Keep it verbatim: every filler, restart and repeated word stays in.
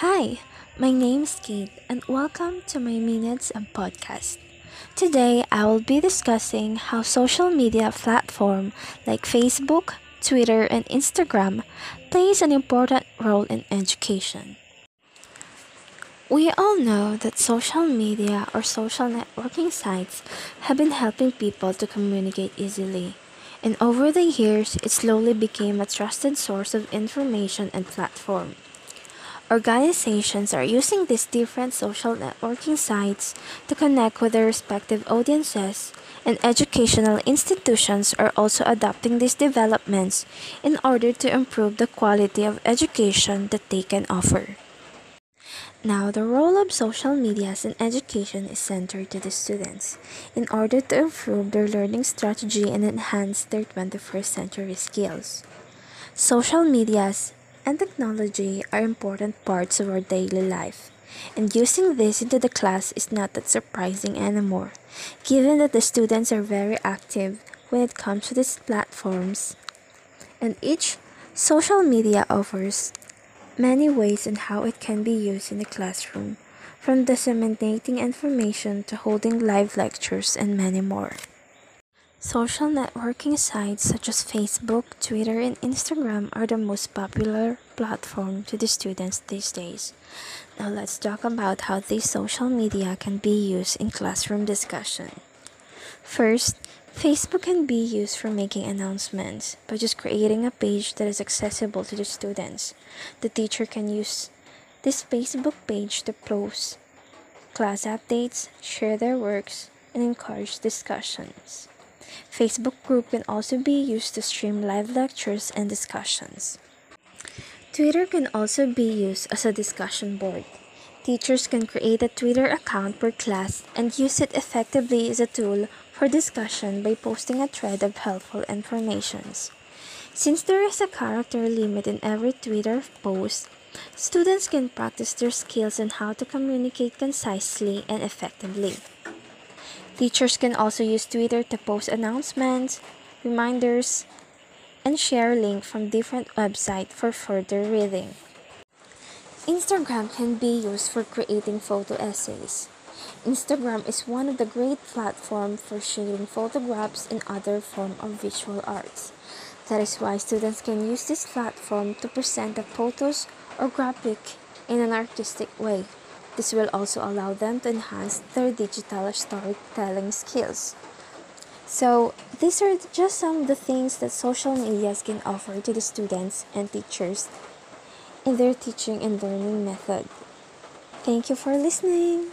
Hi, my name's Kate, and welcome to my Minutes and Podcast. Today, I will be discussing how social media platforms like Facebook, Twitter, and Instagram plays an important role in education. We all know that social media or social networking sites have been helping people to communicate easily, and over the years, it slowly became a trusted source of information and platform. Organizations are using these different social networking sites to connect with their respective audiences, and educational institutions are also adopting these developments in order to improve the quality of education that they can offer. Now, the role of social media in education is centered to the students in order to improve their learning strategy and enhance their twenty-first century skills. Social medias and technology are important parts of our daily life, and using this into the class is not that surprising anymore, given that the students are very active when it comes to these platforms, and each social media offers many ways in how it can be used in the classroom, from disseminating information to holding live lectures and many more. Social networking sites such as Facebook, Twitter, and Instagram are the most popular platform to the students these days. Now let's talk about how these social media can be used in classroom discussion. First, Facebook can be used for making announcements by just creating a page that is accessible to the students. The teacher can use this Facebook page to post class updates, share their works, and encourage discussions. Facebook group can also be used to stream live lectures and discussions. Twitter can also be used as a discussion board. Teachers can create a Twitter account per class and use it effectively as a tool for discussion by posting a thread of helpful informations. Since there is a character limit in every Twitter post, students can practice their skills on how to communicate concisely and effectively. Teachers can also use Twitter to post announcements, reminders, and share links from different websites for further reading. Instagram can be used for creating photo essays. Instagram is one of the great platforms for sharing photographs and other forms of visual arts. That is why students can use this platform to present the photos or graphic in an artistic way. This will also allow them to enhance their digital storytelling skills. So, these are just some of the things that social media can offer to the students and teachers in their teaching and learning method. Thank you for listening.